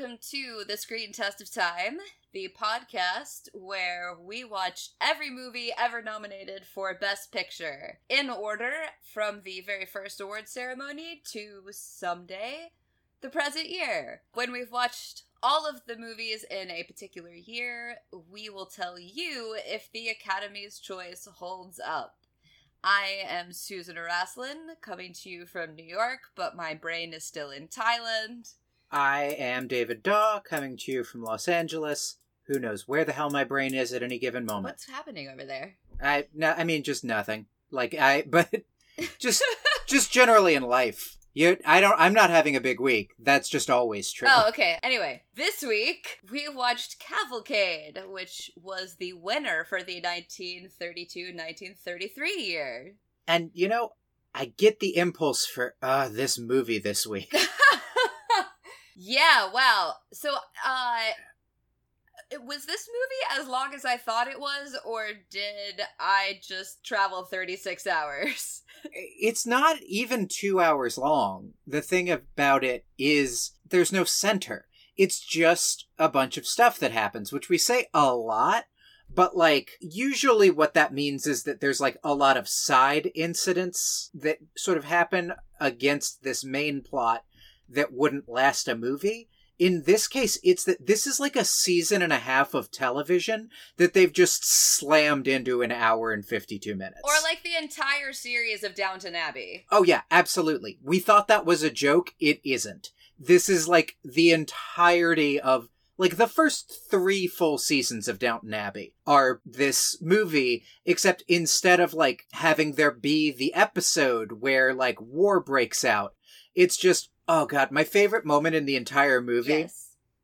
Welcome to The Screen Test of Time, the podcast where we watch every movie ever nominated for Best Picture, in order from the very first award ceremony to someday the present year. When we've watched all of the movies in a particular year, we will tell you if the Academy's choice holds up. I am Susan Araslin, coming to you from New York, but my brain is still in Thailand. I am David Daw, coming to you from Los Angeles. Who knows where the hell my brain is at any given moment. What's happening over there? I mean, just nothing. Just generally in life. I'm not having a big week. That's just always true. Oh, okay. Anyway, this week we watched Cavalcade, which was the winner for the 1932-1933 year. And, you know, I get the impulse for, this movie this week. Yeah, wow. So, was this movie as long as I thought it was, or did I just travel 36 hours? It's not even 2 hours long. The thing about it is there's no center. It's just a bunch of stuff that happens, which we say a lot, but usually what that means is that there's a lot of side incidents that sort of happen against this main plot that wouldn't last a movie. In this case, it's that this is a season and a half of television that they've just slammed into an hour and 52 minutes. Or the entire series of Downton Abbey. Oh yeah, absolutely. We thought that was a joke. It isn't. This is the entirety of the first three full seasons of Downton Abbey are this movie, except instead of having there be the episode where war breaks out, it's just, oh god, my favorite moment in the entire movie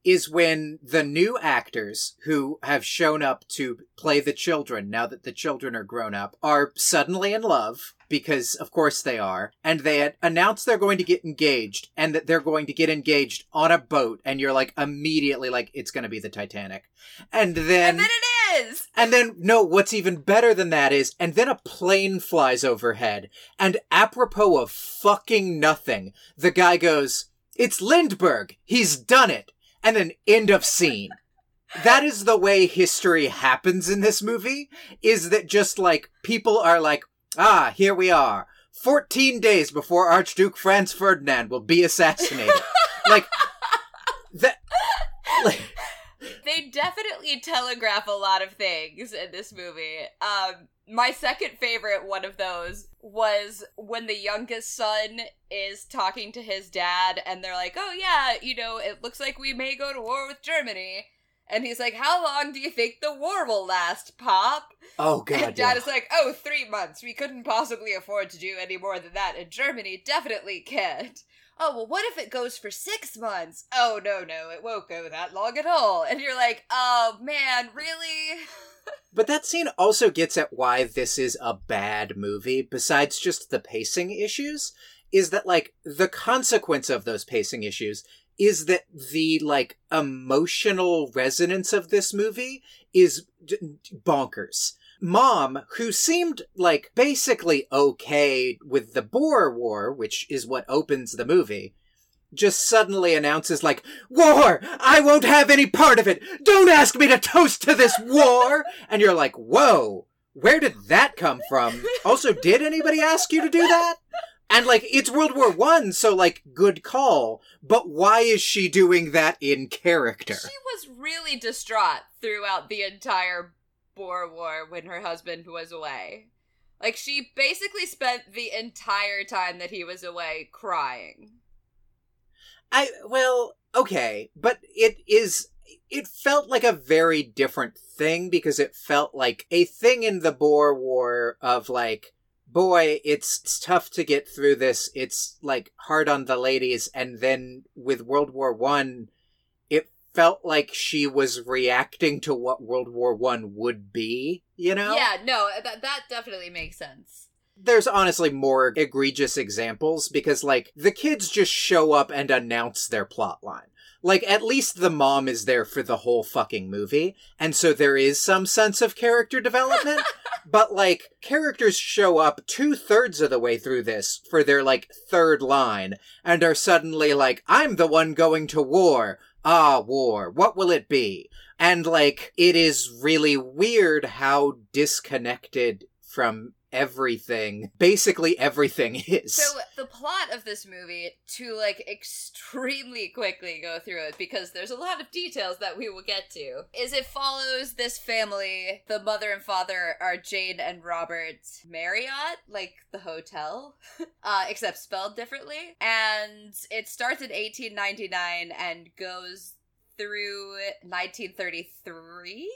is when the new actors who have shown up to play the children, now that the children are grown up, are suddenly in love, because of course they are, and they announce they're going to get engaged, and that they're going to get engaged on a boat, and you're immediately it's going to be the Titanic. And then it is! And then, no, what's even better than that is, and then a plane flies overhead, and apropos of fucking nothing, the guy goes, "It's Lindbergh! He's done it!" And then end of scene. That is the way history happens in this movie, is that just, people are here we are, 14 days before Archduke Franz Ferdinand will be assassinated. They definitely telegraph a lot of things in this movie. My second favorite one of those was when the youngest son is talking to his dad, and they're like, "Oh yeah, it looks like we may go to war with Germany." And he's like, "How long do you think the war will last, Pop?" Oh, God. And Dad is like, "Oh, 3 months. We couldn't possibly afford to do any more than that, and Germany definitely can't." "Oh, well, what if it goes for 6 months? Oh, no, it won't go that long at all." And you're like, oh, man, really? But that scene also gets at why this is a bad movie, besides just the pacing issues, is that, the consequence of those pacing issues is that the, emotional resonance of this movie is bonkers. Mom, who seemed, basically okay with the Boer War, which is what opens the movie, just suddenly announces, "War! I won't have any part of it! Don't ask me to toast to this war!" And you're like, whoa, where did that come from? Also, did anybody ask you to do that? And, it's World War I, so, good call. But why is she doing that in character? She was really distraught throughout the entire Boer War when her husband was away. She basically spent the entire time that he was away crying. Well, okay. But it felt like a very different thing, because it felt like a thing in the Boer War of, boy, it's tough to get through this. It's, hard on the ladies. And then with World War I, it felt like she was reacting to what World War I would be, Yeah, no, that definitely makes sense. There's honestly more egregious examples because, the kids just show up and announce their plot line. Like, at least the mom is there for the whole fucking movie, and so there is some sense of character development, but, like, characters show up 2/3 of the way through this for their, like, third line, and are suddenly like, I'm the one going to war. Ah, war. What will it be? And, like, it is really weird how disconnected from everything, basically everything is. So the plot of this movie, to like extremely quickly go through it because there's a lot of details that we will get to, is it follows this family. The mother and father are Jane and Robert Marriott, like the hotel, except spelled differently. And it starts in 1899 and goes through 1933,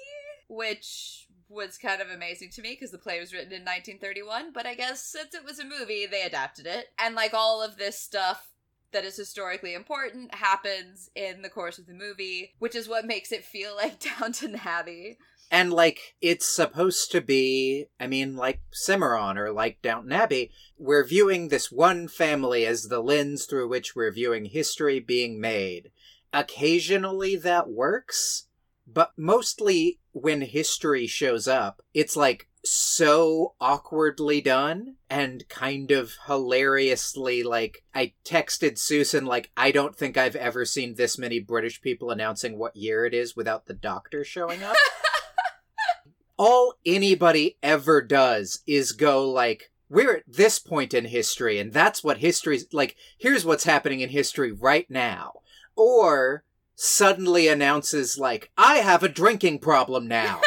which was kind of amazing to me because the play was written in 1931, but I guess since it was a movie, they adapted it. And like all of this stuff that is historically important happens in the course of the movie, which is what makes it feel like Downton Abbey. And like, it's supposed to be, I mean, like Cimarron or like Downton Abbey, we're viewing this one family as the lens through which we're viewing history being made. Occasionally that works. But mostly when history shows up, it's like so awkwardly done and kind of hilariously, like, I texted Susan, like, I don't think I've ever seen this many British people announcing what year it is without the doctor showing up. All anybody ever does is go like, we're at this point in history and that's what history's like, here's what's happening in history right now. Or suddenly announces, like, I have a drinking problem now.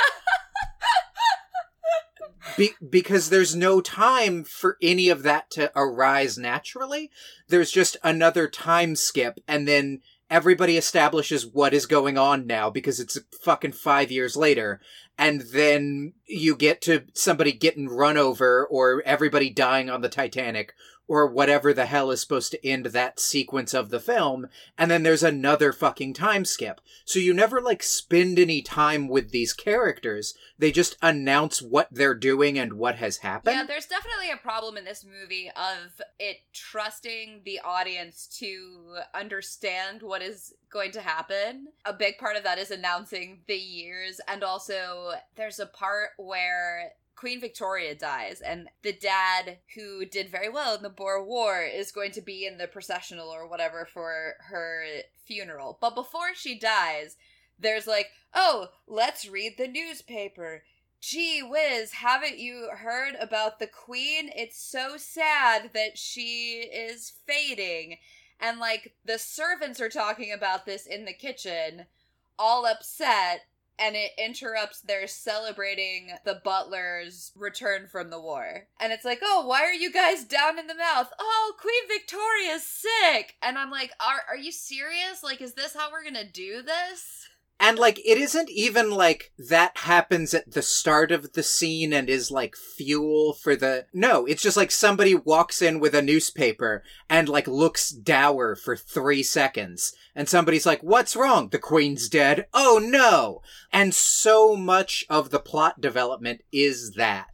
Because there's no time for any of that to arise naturally. There's just another time skip, and then everybody establishes what is going on now, because it's fucking 5 years later, and then you get to somebody getting run over, or everybody dying on the Titanic, or whatever the hell is supposed to end that sequence of the film, and then there's another fucking time skip. So you never, like, spend any time with these characters. They just announce what they're doing and what has happened. Yeah, there's definitely a problem in this movie of it trusting the audience to understand what is going to happen. A big part of that is announcing the years, and also there's a part where Queen Victoria dies, and the dad, who did very well in the Boer War, is going to be in the processional or whatever for her funeral. But before she dies, there's like, oh, let's read the newspaper. Gee whiz, haven't you heard about the Queen? It's so sad that she is fading. And like, the servants are talking about this in the kitchen, all upset. And it interrupts their celebrating the butler's return from the war. And it's like, oh, why are you guys down in the mouth? Oh, Queen Victoria's sick. And I'm like, are you serious? Like, is this how we're gonna do this? And, like, it isn't even, like, that happens at the start of the scene and is, like, fuel for the... No, it's just, like, somebody walks in with a newspaper and, like, looks dour for 3 seconds. And somebody's like, what's wrong? The Queen's dead. Oh, no! And so much of the plot development is that.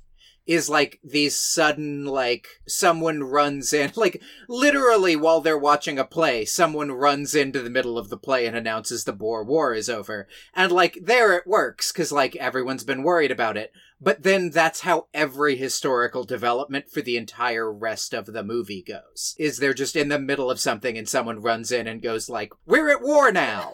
Is, like, these sudden, like, someone runs in, like, literally while they're watching a play, someone runs into the middle of the play and announces the Boer War is over. And, like, there it works, because, like, everyone's been worried about it. But then that's how every historical development for the entire rest of the movie goes. Is they're just in the middle of something and someone runs in and goes, like, we're at war now!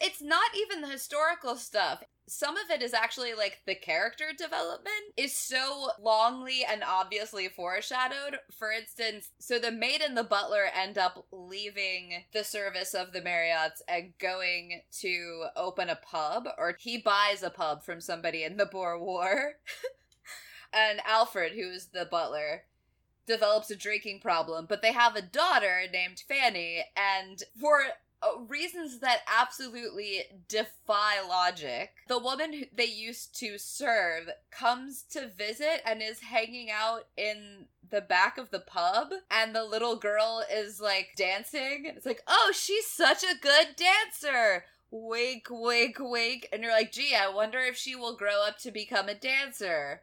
It's not even the historical stuff. Some of it is actually, like, the character development is so longly and obviously foreshadowed. For instance, so the maid and the butler end up leaving the service of the Marriotts and going to open a pub, or he buys a pub from somebody in the Boer War. And Alfred, who is the butler, develops a drinking problem, but they have a daughter named Fanny, and for reasons that absolutely defy logic, the woman who they used to serve comes to visit and is hanging out in the back of the pub, and the little girl is, like, dancing. It's like, oh, she's such a good dancer! Wink, wink, wink. And you're like, gee, I wonder if she will grow up to become a dancer.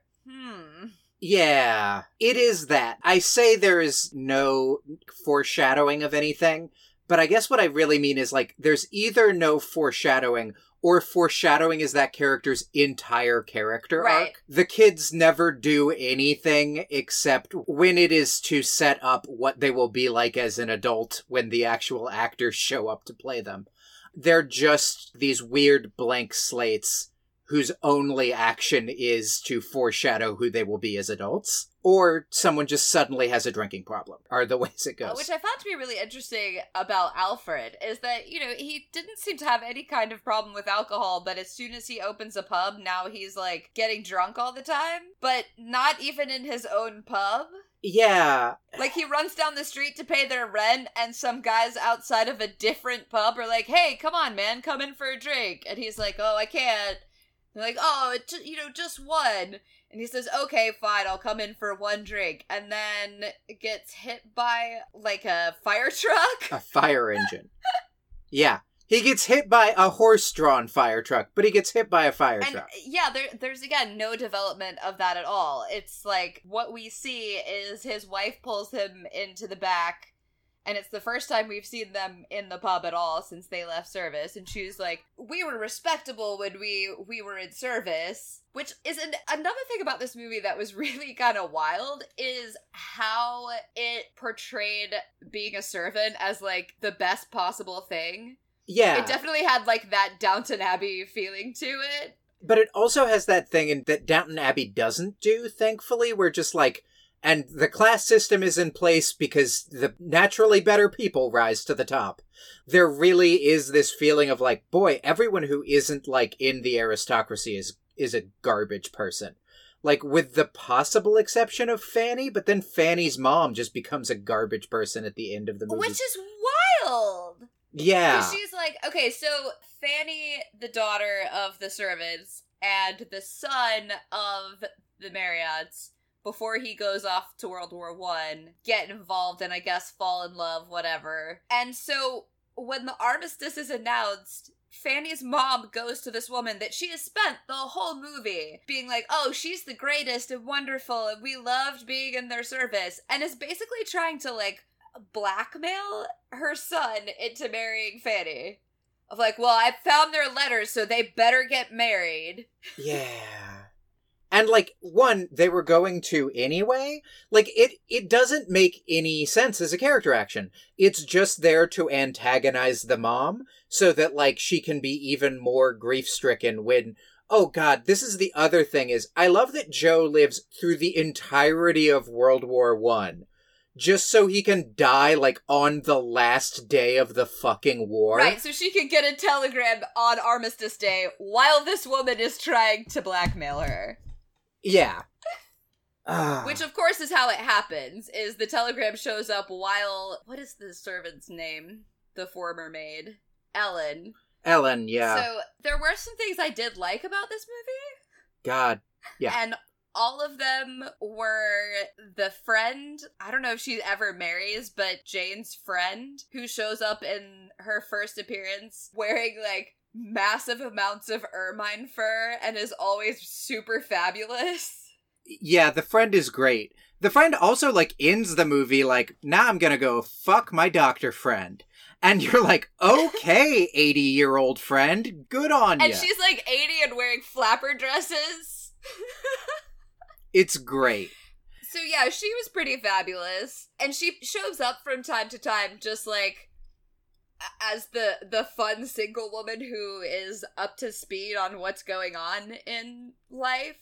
Yeah, it is that. I say there is no foreshadowing of anything, But I guess what I really mean is, like, there's either no foreshadowing or foreshadowing is that character's entire character arc. The kids never do anything except when it is to set up what they will be like as an adult when the actual actors show up to play them. They're just these weird blank slates whose only action is to foreshadow who they will be as adults. Or someone just suddenly has a drinking problem, are the ways it goes. Which I found to be really interesting about Alfred is that, you know, he didn't seem to have any kind of problem with alcohol, but as soon as he opens a pub, now he's, like, getting drunk all the time, but not even in his own pub. Yeah. Like, he runs down the street to pay their rent, and some guys outside of a different pub are like, hey, come on, man, come in for a drink. And he's like, oh, I can't. And they're like, oh, just one. And he says, okay, fine, I'll come in for one drink. And then gets hit by, like, a fire truck. A fire engine. Yeah. He gets hit by a horse-drawn fire truck, but he gets hit by a fire truck. Yeah, there's, again, no development of that at all. It's, like, what we see is his wife pulls him into the back. And it's the first time we've seen them in the pub at all since they left service. And she's like, we were respectable when we were in service. Which is another thing about this movie that was really kind of wild is how it portrayed being a servant as, like, the best possible thing. Yeah. It definitely had, like, that Downton Abbey feeling to it. But it also has that thing that Downton Abbey doesn't do, thankfully. We're just like... And the class system is in place because the naturally better people rise to the top. There really is this feeling of, like, boy, everyone who isn't, like, in the aristocracy is a garbage person. Like, with the possible exception of Fanny, but then Fanny's mom just becomes a garbage person at the end of the movie. Which is wild! Yeah. She's like, okay, so Fanny, the daughter of the servants, and the son of the Marriotts, before he goes off to World War I, get involved and, I guess, fall in love, whatever. And so when the armistice is announced, Fanny's mom goes to this woman that she has spent the whole movie being like, oh, she's the greatest and wonderful and we loved being in their service, and is basically trying to, like, blackmail her son into marrying Fanny. Of like, well, I found their letters, so they better get married. Yeah. And, like, one, they were going to anyway. Like, it doesn't make any sense as a character action. It's just there to antagonize the mom so that, like, she can be even more grief-stricken when... Oh, God, this is the other thing is, I love that Joe lives through the entirety of World War I just so he can die, like, on the last day of the fucking war. Right, so she can get a telegram on Armistice Day while this woman is trying to blackmail her. Yeah. Which, of course, is how it happens, is the telegram shows up while... What is the servant's name? The former maid. Ellen. Ellen, yeah. So, there were some things I did like about this movie. God, yeah. And all of them were the friend... I don't know if she ever marries, but Jane's friend, who shows up in her first appearance wearing, like... massive amounts of ermine fur and is always super fabulous. Yeah, the friend is great. The friend also, like, ends the movie like, nah, I'm gonna go fuck my doctor friend. And you're like, okay, 80-year-old friend, good on you. And she's like 80 and wearing flapper dresses. It's great. So yeah, she was pretty fabulous. And she shows up from time to time just like as the fun single woman who is up to speed on what's going on in life.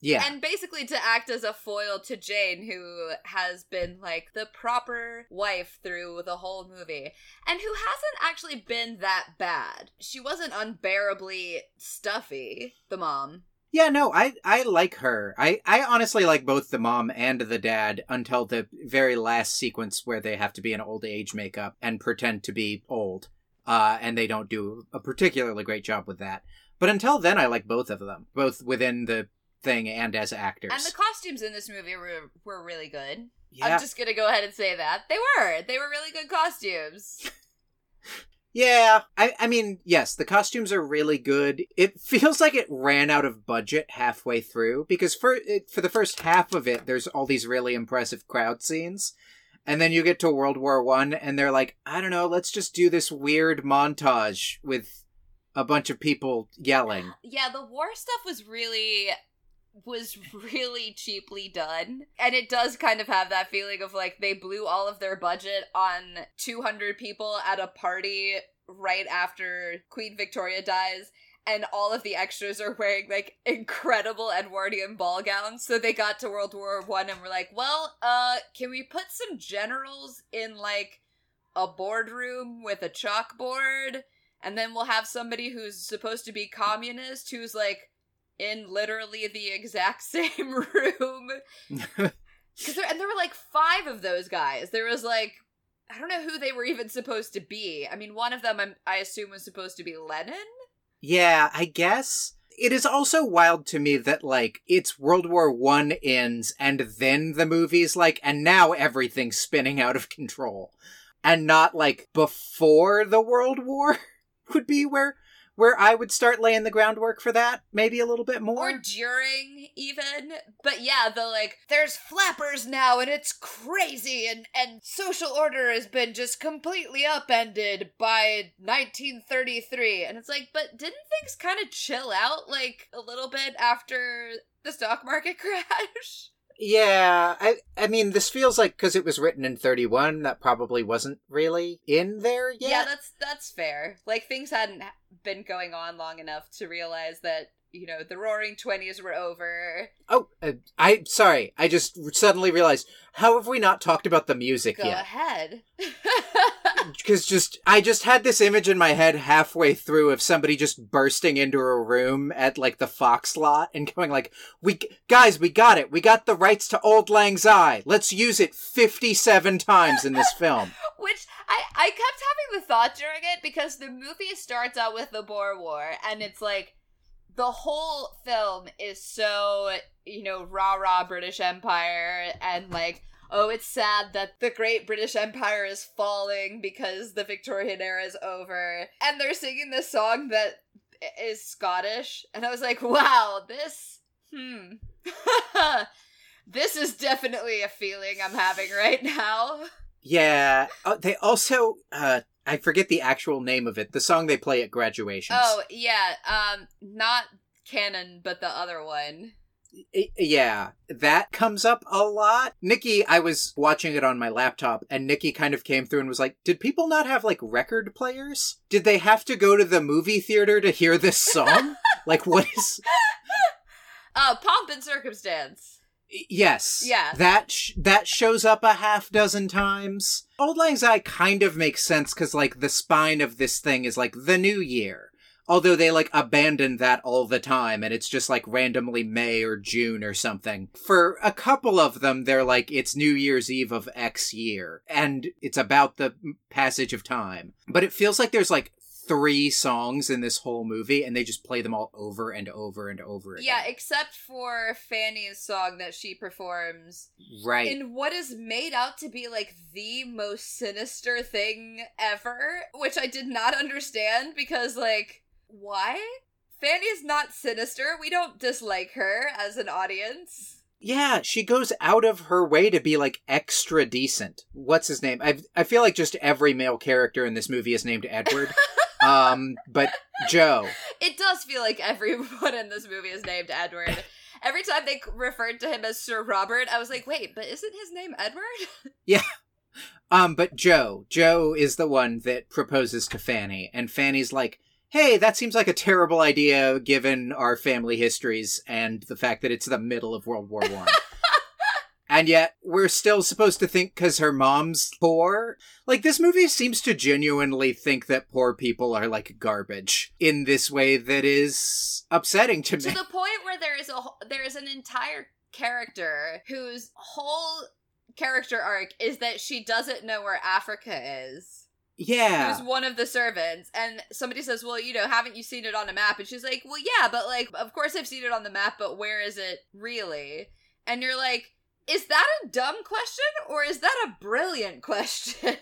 Yeah. And basically to act as a foil to Jane, who has been, like, the proper wife through the whole movie. And who hasn't actually been that bad. She wasn't unbearably stuffy, the mom. Yeah, no, I like her. I honestly like both the mom and the dad until the very last sequence where they have to be in old age makeup and pretend to be old. And they don't do a particularly great job with that. But until then, I like both of them, both within the thing and as actors. And the costumes in this movie were really good. Yeah. I'm just going to go ahead and say that. They were really good costumes. Yeah, I mean, yes, the costumes are really good. It feels like it ran out of budget halfway through, because for the first half of it, there's all these really impressive crowd scenes, And then you get to World War I, and they're like, I don't know, let's just do this weird montage with a bunch of people yelling. Yeah, the war stuff was really cheaply done. And it does kind of have that feeling of, like, they blew all of their budget on 200 people at a party right after Queen Victoria dies, and all of the extras are wearing, like, incredible Edwardian ball gowns. So they got to World War I and were like, well, can we put some generals in, like, a boardroom with a chalkboard? And then we'll have somebody who's supposed to be communist who's, like, in literally the exact same room. And there were, like, 5 of those guys. There was, like, I don't know who they were even supposed to be. I mean, one of them, I assume, was supposed to be Lenin? Yeah, I guess. It is also wild to me that, like, it's World War I ends, and then the movie's like, and now everything's spinning out of control. And not, like, before the World War would be where I would start laying the groundwork for that, maybe a little bit more. Or during, even. But yeah, the, like, there's flappers now, and it's crazy, and social order has been just completely upended by 1933. And it's like, but didn't things kind of chill out, like, a little bit after the stock market crash? Yeah, I mean, this feels like, because it was written in 31, that probably wasn't really in there yet. Yeah, that's fair. Like, things hadn't been going on long enough to realize that, you know, the Roaring 20s were over. Oh, I'm sorry. I just suddenly realized, how have we not talked about the music yet? Go ahead. Because I just had this image in my head halfway through of somebody just bursting into a room at, like, the Fox lot and going like, we got it. We got the rights to Auld Lang Syne. Let's use it 57 times in this film. Which I kept having the thought during it, because the movie starts out with the Boer War, and it's like, the whole film is so, you know, rah-rah British Empire, and, like, oh, it's sad that the great British Empire is falling because the Victorian era is over. And they're singing this song that is Scottish. And I was like, wow, this is definitely a feeling I'm having right now. Yeah. Oh, they also, I forget the actual name of it, the song they play at graduations. Oh, yeah. Not Canon, but the other one. Yeah, that comes up a lot. Nikki, I was watching it on my laptop, and Nikki kind of came through and was like, did people not have, like, record players? Did they have to go to the movie theater to hear this song? Like, what is... Pomp and Circumstance. Yes. Yeah. That shows up a half dozen times. Auld Lang Syne kind of makes sense, because, like, the spine of this thing is, like, the new year. Although they, like, abandon that all the time, and it's just, like, randomly May or June or something. For a couple of them, they're like, it's New Year's Eve of X year, and it's about the passage of time. But it feels like there's, like, 3 songs in this whole movie, and they just play them all over and over and over again. Yeah, except for Fanny's song that she performs. Right. In what is made out to be, like, the most sinister thing ever, which I did not understand, because, like, why? Fanny's not sinister. We don't dislike her as an audience. Yeah, she goes out of her way to be, like, extra decent. What's his name? I feel like just every male character in this movie is named Edward. But Joe. It does feel like everyone in this movie is named Edward. Every time they referred to him as Sir Robert, I was like, wait, but isn't his name Edward? Yeah. But Joe. Joe is the one that proposes to Fanny, and Fanny's like, hey, that seems like a terrible idea given our family histories and the fact that it's the middle of World War I. And yet, we're still supposed to think because her mom's poor. Like, this movie seems to genuinely think that poor people are, like, garbage in this way that is upsetting to me. To the point where there is an entire character whose whole character arc is that she doesn't know where Africa is. Yeah. Who's one of the servants. And somebody says, well, you know, haven't you seen it on a map? And she's like, well, yeah, but, like, of course I've seen it on the map, but where is it really? And you're like, is that a dumb question or is that a brilliant question?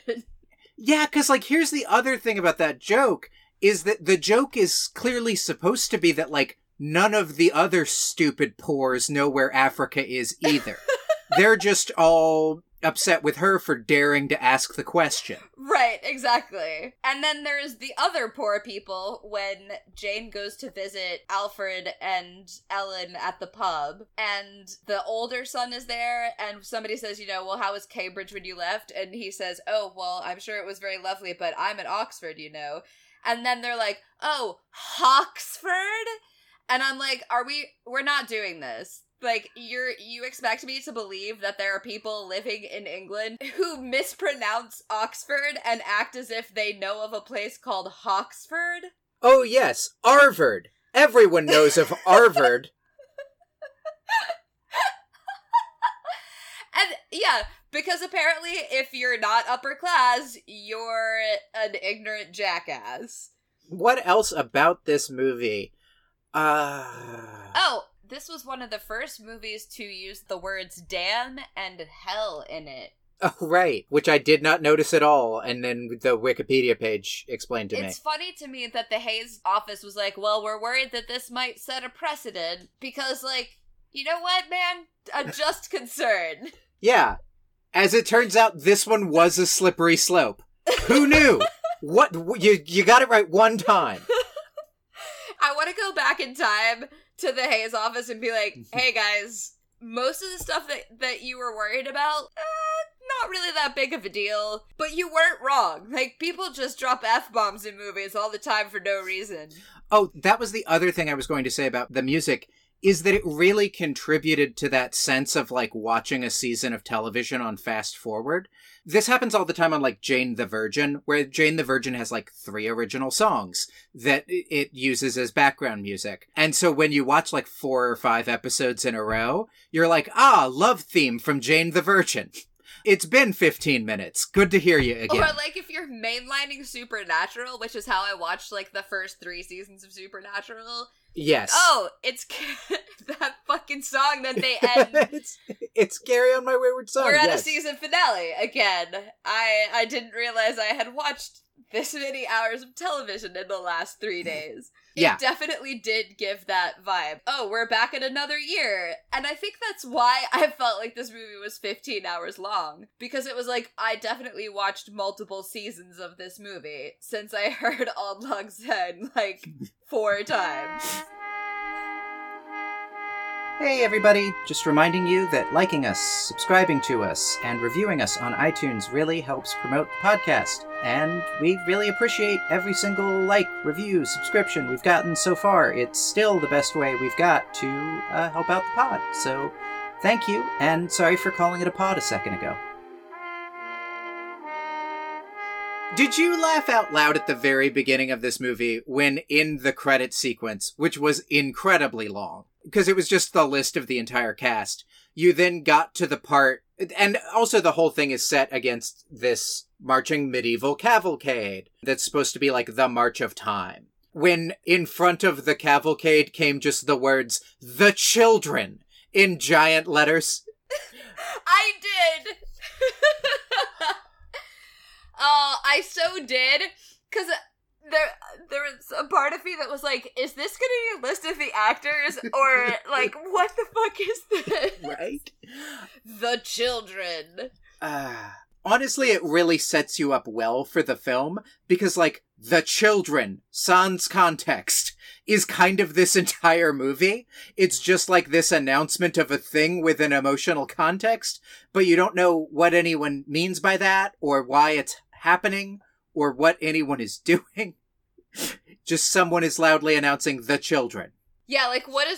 Yeah, because, like, here's the other thing about that joke is that the joke is clearly supposed to be that, like, none of the other stupid poors know where Africa is either. They're just all upset with her for daring to ask the question. Right, exactly. And then there's the other poor people when Jane goes to visit Alfred and Ellen at the pub, and the older son is there, and somebody says, you know, well, how was Cambridge when you left? And he says, oh, well, I'm sure it was very lovely, but I'm at Oxford, you know. And then they're like, oh, Oxford? And I'm like, we're not doing this. Like, you expect me to believe that there are people living in England who mispronounce Oxford and act as if they know of a place called Hoxford? Oh, yes. Arvard. Everyone knows of Arvard. And, yeah, because apparently if you're not upper class, you're an ignorant jackass. What else about this movie? This was one of the first movies to use the words damn and hell in it. Oh, right. Which I did not notice at all. And then the Wikipedia page explained to me. It's funny to me that the Hayes office was like, well, we're worried that this might set a precedent because, like, you know what, man? A just concern. Yeah. As it turns out, this one was a slippery slope. Who knew? What? You got it right one time. I want to go back in time to the Hayes office and be like, hey guys, most of the stuff that you were worried about, not really that big of a deal, but you weren't wrong. Like, people just drop F-bombs in movies all the time for no reason. Oh, that was the other thing I was going to say about the music, is that it really contributed to that sense of, like, watching a season of television on fast forward. This happens all the time on, like, Jane the Virgin, where Jane the Virgin has, like, 3 original songs that it uses as background music. And so when you watch, like, 4 or 5 episodes in a row, you're like, love theme from Jane the Virgin. It's been 15 minutes. Good to hear you again. Or, like, if you're mainlining Supernatural, which is how I watched, like, the first 3 seasons of Supernatural. Yes. Oh, it's that fucking song that they end. it's Carry On My Wayward Son. We're at a season finale again. I didn't realize I had watched this many hours of television in the last 3 days. It definitely did give that vibe. Oh, we're back in another year. And I think that's why I felt like this movie was 15 hours long. Because it was like, I definitely watched multiple seasons of this movie since I heard Auld Lang Syne like 4 times. Hey everybody, just reminding you that liking us, subscribing to us, and reviewing us on iTunes really helps promote the podcast. And we really appreciate every single like, review, subscription we've gotten so far. It's still the best way we've got to help out the pod. So thank you, and sorry for calling it a pod a second ago. Did you laugh out loud at the very beginning of this movie when in the credit sequence, which was incredibly long, because it was just the list of the entire cast, you then got to the part, and also the whole thing is set against this marching medieval cavalcade that's supposed to be like the march of time. When in front of the cavalcade came just the words, "The children," in giant letters. I did! Oh, I so did, because there was a part of me that was like, is this going to be a list of the actors? Or, like, what the fuck is this? Right? The children. Honestly, it really sets you up well for the film, because, like, the children, sans context, is kind of this entire movie. It's just, like, this announcement of a thing with an emotional context, but you don't know what anyone means by that, or why it's happening, or what anyone is doing. Just someone is loudly announcing the children. Yeah, like, what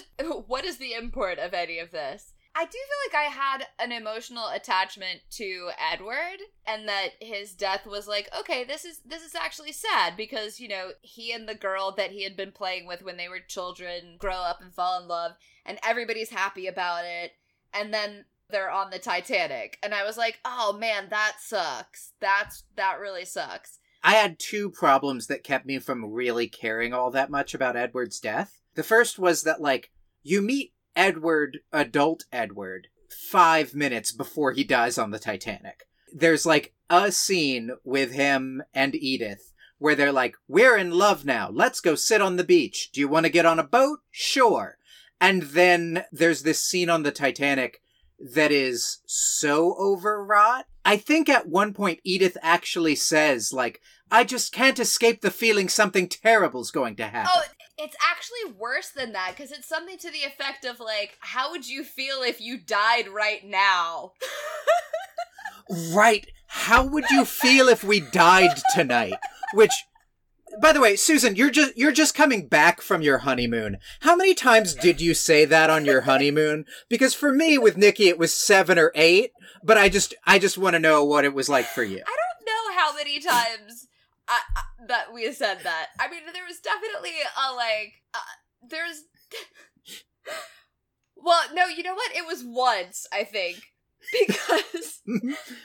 is the import of any of this? I do feel like I had an emotional attachment to Edward, and that his death was like, okay, this is actually sad, because, you know, he and the girl that he had been playing with when they were children grow up and fall in love, and everybody's happy about it, and then they're on the Titanic. And I was like, oh man, that sucks. That really sucks. I had 2 problems that kept me from really caring all that much about Edward's death. The first was that, like, you meet Edward, adult Edward, 5 minutes before he dies on the Titanic. There's, like, a scene with him and Edith where they're like, we're in love now. Let's go sit on the beach. Do you want to get on a boat? Sure. And then there's this scene on the Titanic that is so overwrought. I think at one point Edith actually says, like, I just can't escape the feeling something terrible's going to happen. Oh, it's actually worse than that, because it's something to the effect of, like, how would you feel if you died right now? Right. How would you feel if we died tonight? Which... by the way, Susan, you're just coming back from your honeymoon. How many times did you say that on your honeymoon? Because for me, with Nikki, it was 7 or 8. But I just want to know what it was like for you. I don't know how many times that we said that. I mean, there was definitely a there's. Well, no, you know what? It was once, I think.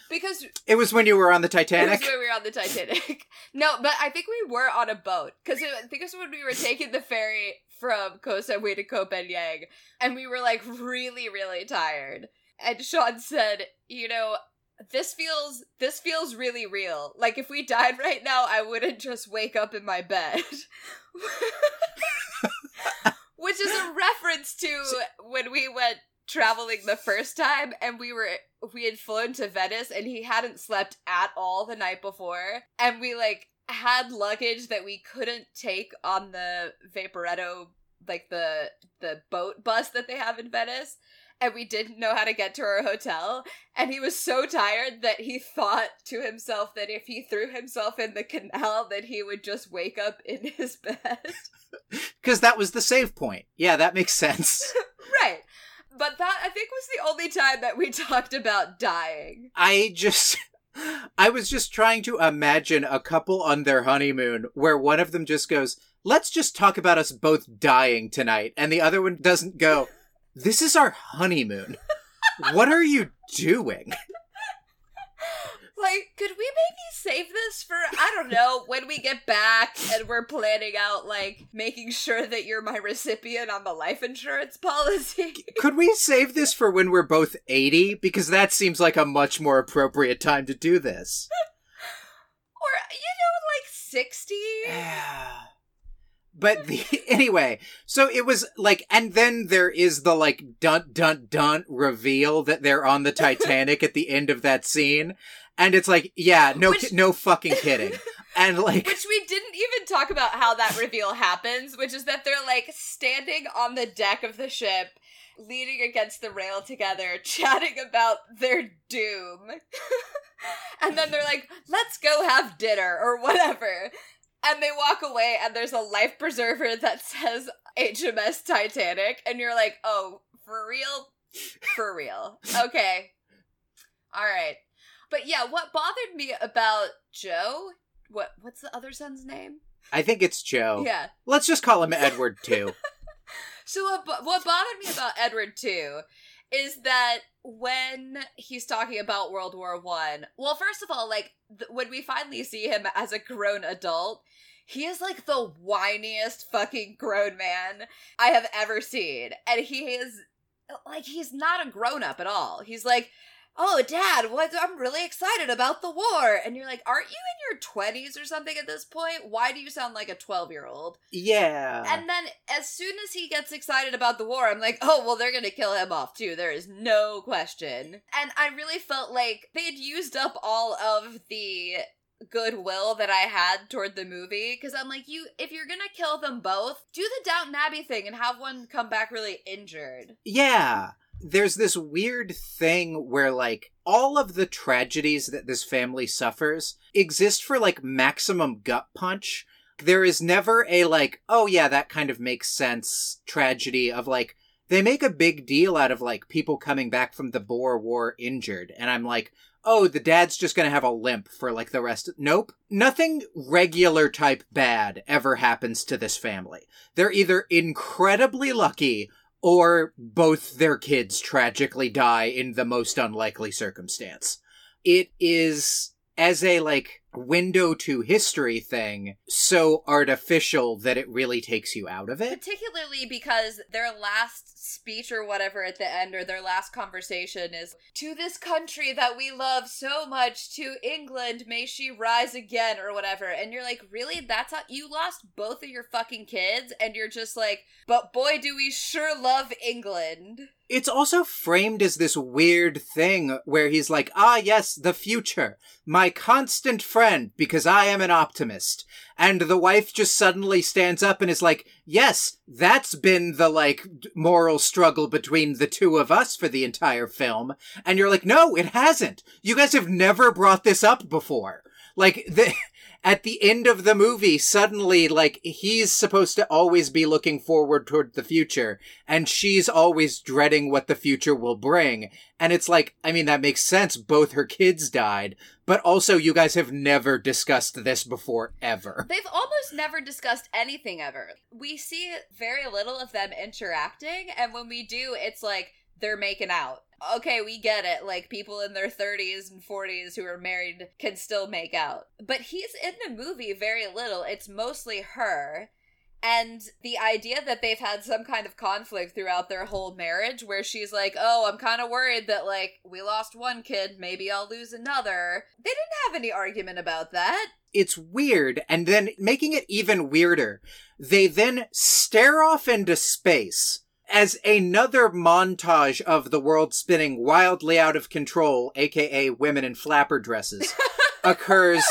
Because it was when you were on the Titanic. It was when we were on the Titanic. No, but I think we were on a boat because I think it was when we were taking the ferry from Koh Samui to Koh Phangan, and we were like really, really tired. And Sean said, "You know, this feels really real. Like if we died right now, I wouldn't just wake up in my bed." Which is a reference to when we went traveling the first time, and we had flown to Venice, and he hadn't slept at all the night before, and we had luggage that we couldn't take on the Vaporetto, the boat bus that they have in Venice, and we didn't know how to get to our hotel, and he was so tired that he thought to himself that if he threw himself in the canal that he would just wake up in his bed, because that was the save point. Yeah, that makes sense. Right. But that, I think, was the only time that we talked about dying. I was just trying to imagine a couple on their honeymoon where one of them just goes, let's just talk about us both dying tonight. And the other one doesn't go, this is our honeymoon. What are you doing? Could we maybe save this for, I don't know, when we get back and we're planning out, making sure that you're my recipient on the life insurance policy? Could we save this for when we're both 80? Because that seems like a much more appropriate time to do this. Or, 60? Yeah. But anyway, so it was and then there is the dun dun dun reveal that they're on the Titanic at the end of that scene. And it's yeah, no fucking kidding. And which we didn't even talk about how that reveal happens, which is that they're standing on the deck of the ship, leaning against the rail together, chatting about their doom. And then they're let's go have dinner or whatever. And they walk away and there's a life preserver that says HMS Titanic. And you're oh, for real? For real. Okay. All right. But yeah, what bothered me about Joe, what's the other son's name? I think it's Joe. Yeah. Let's just call him Edward, too. So what bothered me about Edward, too, is that when he's talking about World War I, well, first of all, when we finally see him as a grown adult, he is the whiniest fucking grown man I have ever seen. And he is, he's not a grown-up at all. He's oh, Dad, I'm really excited about the war. And you're aren't you in your 20s or something at this point? Why do you sound like a 12-year-old? Yeah. And then as soon as he gets excited about the war, I'm oh, well, they're going to kill him off too. There is no question. And I really felt they'd used up all of the goodwill that I had toward the movie. Because I'm if you're going to kill them both, do the Downton Abbey thing and have one come back really injured. Yeah. There's this weird thing where, all of the tragedies that this family suffers exist for, maximum gut punch. There is never a, oh, yeah, that kind of makes sense tragedy of, they make a big deal out of, people coming back from the Boer War injured. And I'm oh, the dad's just going to have a limp for, the rest of... Nope. Nothing regular type bad ever happens to this family. They're either incredibly lucky... or both their kids tragically die in the most unlikely circumstance. It is, as a, window to history thing, so artificial that it really takes you out of it. Particularly because their last speech or whatever at the end, or their last conversation is, to this country that we love so much, to England, may she rise again, or whatever. And you're really? That's how you lost both of your fucking kids? And you're just but boy, do we sure love England. It's also framed as this weird thing where he's like, ah, yes, the future, my constant friend, because I am an optimist. And the wife just suddenly stands up and is like, yes, that's been the, like, moral struggle between the two of us for the entire film. And you're like, no, it hasn't. You guys have never brought this up before. Like, at the end of the movie, suddenly, like, he's supposed to always be looking forward toward the future, and she's always dreading what the future will bring. And it's like, I mean, that makes sense. Both her kids died, but also you guys have never discussed this before, ever. They've almost never discussed anything ever. We see very little of them interacting, and when we do, it's like, they're making out. Okay, we get it. Like, people in their 30s and 40s who are married can still make out. But he's in the movie very little. It's mostly her. And the idea that they've had some kind of conflict throughout their whole marriage where she's like, oh, I'm kind of worried that, like, we lost one kid, maybe I'll lose another. They didn't have any argument about that. It's weird. And then, making it even weirder, they then stare off into space as another montage of the world spinning wildly out of control, aka women in flapper dresses, occurs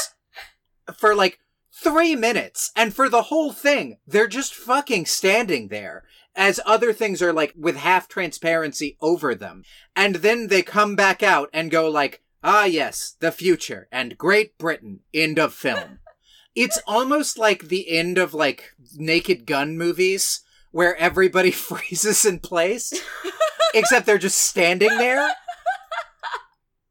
for like 3 minutes. And for the whole thing, they're just fucking standing there as other things are like with half transparency over them. And then they come back out and go like, ah, yes, the future and Great Britain, end of film. It's almost like the end of like Naked Gun movies, where everybody freezes in place, except they're just standing there.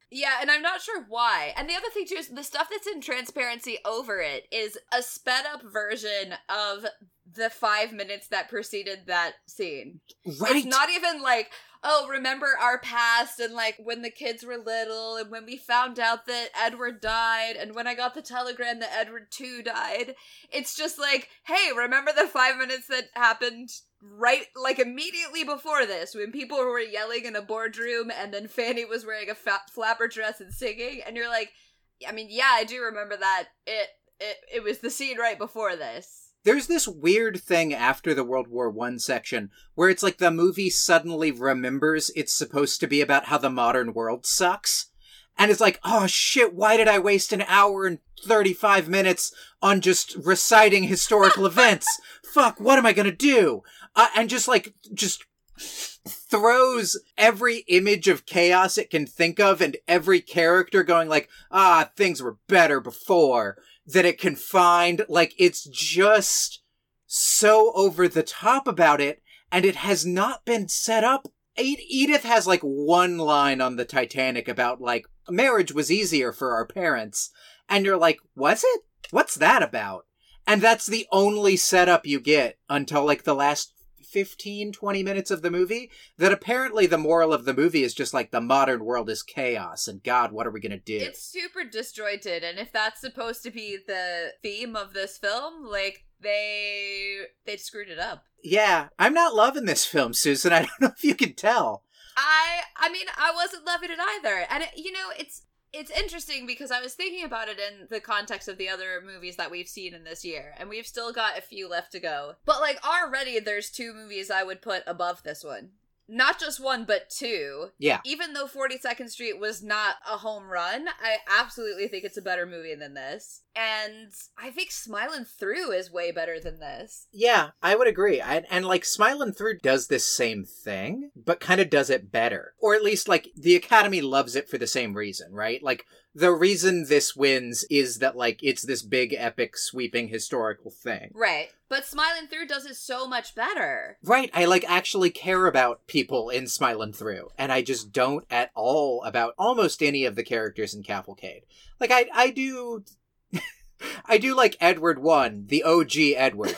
Yeah, and I'm not sure why. And the other thing, too, is the stuff that's in transparency over it is a sped-up version of the 5 minutes that preceded that scene. Right. It's not even like, oh, remember our past and, like, when the kids were little and when we found out that Edward died and when I got the telegram that Edward too died. It's just like, hey, remember the 5 minutes that happened right, like, immediately before this when people were yelling in a boardroom and then Fanny was wearing a flapper dress and singing? And you're like, I mean, yeah, I do remember that. It was the scene right before this. There's this weird thing after the World War I section where it's like the movie suddenly remembers it's supposed to be about how the modern world sucks. And it's like, oh shit, why did I waste an hour and 35 minutes on just reciting historical events? Fuck, what am I gonna do? And just like, just throws every image of chaos it can think of and every character going like, ah, things were better before. That it can find, like, it's just so over the top about it, and it has not been set up. Edith has, like, one line on the Titanic about, like, marriage was easier for our parents, and you're like, was it? What's that about? And that's the only setup you get until, like, the last 15, 20 minutes of the movie, that apparently the moral of the movie is just like the modern world is chaos and God, what are we gonna do? It's super disjointed, and if that's supposed to be the theme of this film, like, they screwed it up. Yeah, I'm not loving this film, Susan. I don't know if you can tell. I mean, I wasn't loving it either. And it, you know, it's interesting because I was thinking about it in the context of the other movies that we've seen in this year, and we've still got a few left to go. But, like, already there's two movies I would put above this one. Not just one, but two. Yeah. Even though 42nd Street was not a home run, I absolutely think it's a better movie than this. And I think Smiling Through is way better than this. Yeah, I would agree. And like, Smiling Through does this same thing, but kind of does it better. Or at least, like, the Academy loves it for the same reason, right? Like, the reason this wins is that, like, it's this big, epic, sweeping historical thing. Right. But Smiling Through does it so much better. Right. I, like, actually care about people in Smiling Through. And I just don't at all about almost any of the characters in Cavalcade. Like, I do... I do like Edward I, the OG Edward.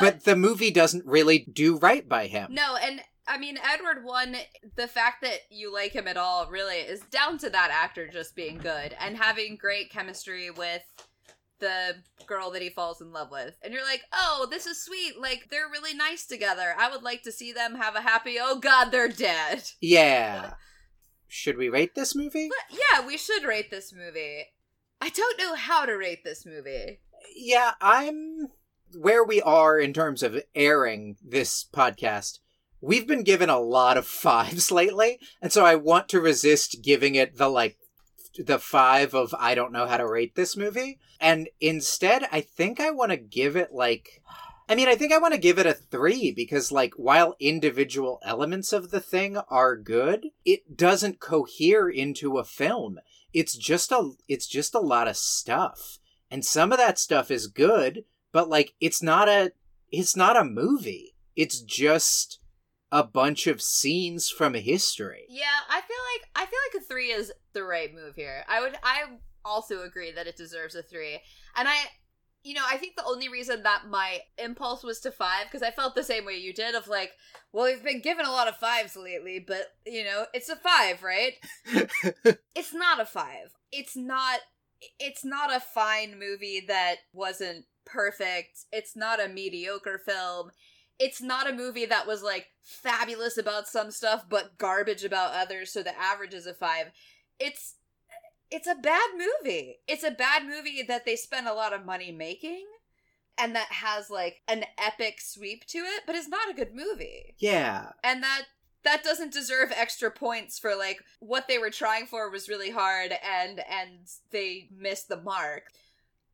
But the movie doesn't really do right by him. No, and... I mean, Edward I, the fact that you like him at all really is down to that actor just being good and having great chemistry with the girl that he falls in love with. And you're like, oh, this is sweet. Like, they're really nice together. I would like to see them have a happy, oh God, they're dead. Yeah. Should we rate this movie? But, yeah, we should rate this movie. I don't know how to rate this movie. Yeah, I'm where we are in terms of airing this podcast. we've been given a lot of fives lately, and so I want to resist giving it the, like, the five of I don't know how to rate this movie. And instead, I think I want to give it, like... I mean, I think I want to give it a 3 because, like, while individual elements of the thing are good, it doesn't cohere into a film. It's just a lot of stuff. And some of that stuff is good, but, like, it's not a movie. It's just a bunch of scenes from history. Yeah, I feel like a 3 is the right move here. I also agree that it deserves a 3. And I think the only reason that my impulse was to 5, because I felt the same way you did, of like, well, we've been given a lot of 5s lately, but, you know, it's a 5, right? It's not a 5. It's not a fine movie that wasn't perfect. It's not a mediocre film. It's not a movie that was, like, fabulous about some stuff, but garbage about others, so the average is a 5. It's a bad movie. It's a bad movie that they spend a lot of money making and that has, like, an epic sweep to it, but it's not a good movie. Yeah. And that doesn't deserve extra points for, like, what they were trying for was really hard and they missed the mark.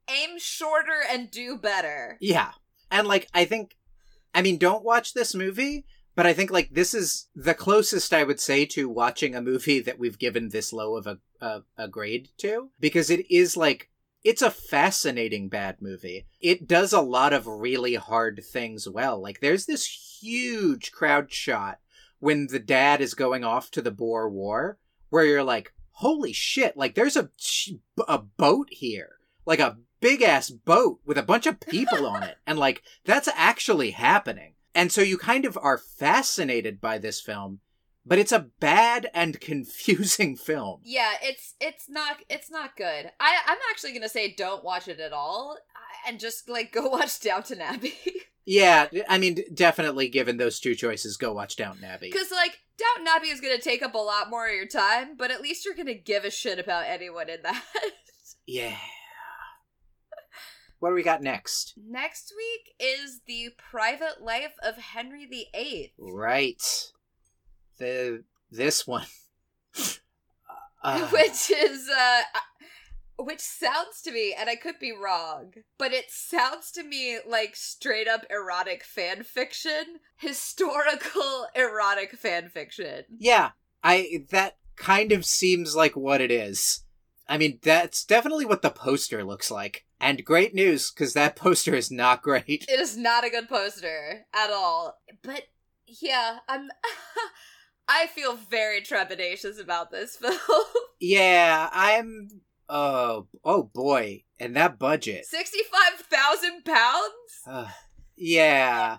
Aim shorter and do better. Yeah. And, like, I mean, don't watch this movie, but I think, like, this is the closest I would say to watching a movie that we've given this low of a grade to, because it is, like, it's a fascinating bad movie. It does a lot of really hard things well. Like, there's this huge crowd shot when the dad is going off to the Boer War, where you're like, holy shit, like, there's a boat here. Like, a big-ass boat with a bunch of people on it. And, like, that's actually happening. And so you kind of are fascinated by this film, but it's a bad and confusing film. Yeah, it's not good. I'm actually going to say don't watch it at all and just, like, go watch Downton Abbey. Yeah, I mean, definitely given those two choices, go watch Downton Abbey. Because, like, Downton Abbey is going to take up a lot more of your time, but at least you're going to give a shit about anyone in that. Yeah. What do we got next? Next week is The Private Life of Henry VIII. Right. This one. Which sounds to me, and I could be wrong, but it sounds to me like straight up erotic fan fiction. Historical erotic fan fiction. Yeah. That kind of seems like what it is. I mean, that's definitely what the poster looks like. And great news, because that poster is not great. It is not a good poster at all. But yeah, I feel very trepidatious about this film. Yeah, oh boy, and that budget. £65,000? Yeah.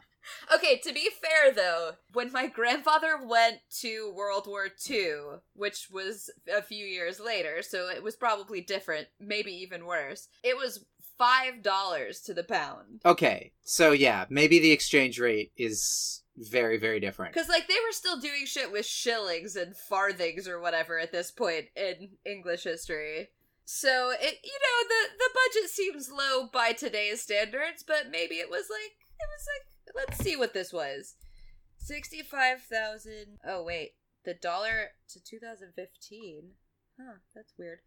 Okay, to be fair though, when my grandfather went to World War II, which was a few years later, so it was probably different, maybe even worse, it was $5 to the pound. Okay, so yeah, maybe the exchange rate is very, very different. Because, like, they were still doing shit with shillings and farthings or whatever at this point in English history. So, it, you know, the budget seems low by today's standards, but maybe it was like, let's see what this was. 65,000. Oh, wait. The dollar to 2015. Huh, that's weird.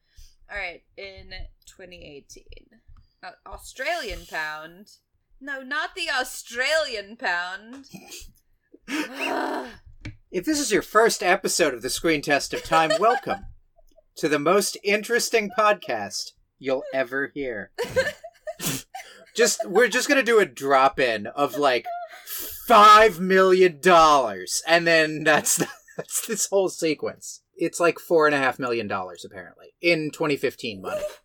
All right, in 2018. Australian pound. No, not the Australian pound. If this is your first episode of The Screen Test of Time, welcome to the most interesting podcast you'll ever hear. We're just gonna do a drop in of like $5 million, and then that's this whole sequence. It's like $4.5 million apparently in 2015 money. What?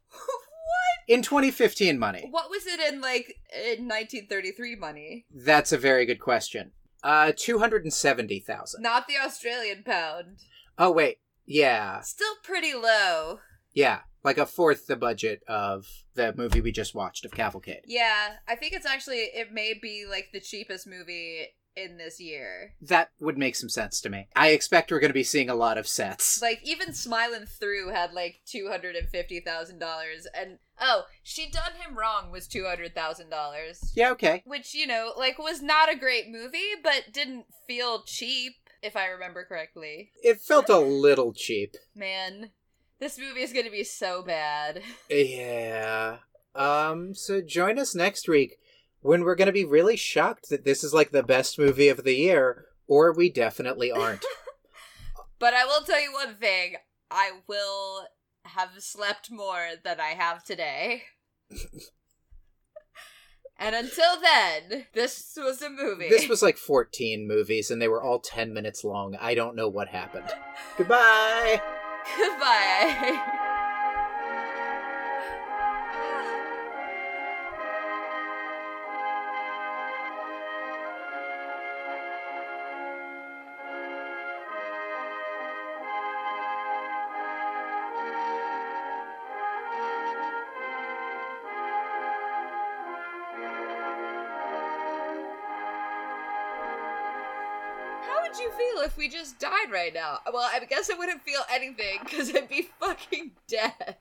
In 2015 money. What was it in, like, in 1933 money? That's a very good question. 270,000. Not the Australian pound. Oh wait, yeah. Still pretty low. Yeah. Like a fourth the budget of the movie we just watched, of Cavalcade. Yeah, I think it may be, like, the cheapest movie in this year. That would make some sense to me. I expect we're going to be seeing a lot of sets. Like, even Smiling Through had, like, $250,000, and, oh, She Done Him Wrong was $200,000. Yeah, okay. Which, you know, like, was not a great movie, but didn't feel cheap, if I remember correctly. It felt a little cheap. Man, this movie is going to be so bad. Yeah. So join us next week, when we're going to be really shocked that this is like the best movie of the year, or we definitely aren't. But I will tell you one thing. I will have slept more than I have today. And until then, this was a movie. This was like 14 movies, and they were all 10 minutes long. I don't know what happened. Goodbye! Goodbye! If we just died right now. Well, I guess I wouldn't feel anything because I'd be fucking dead.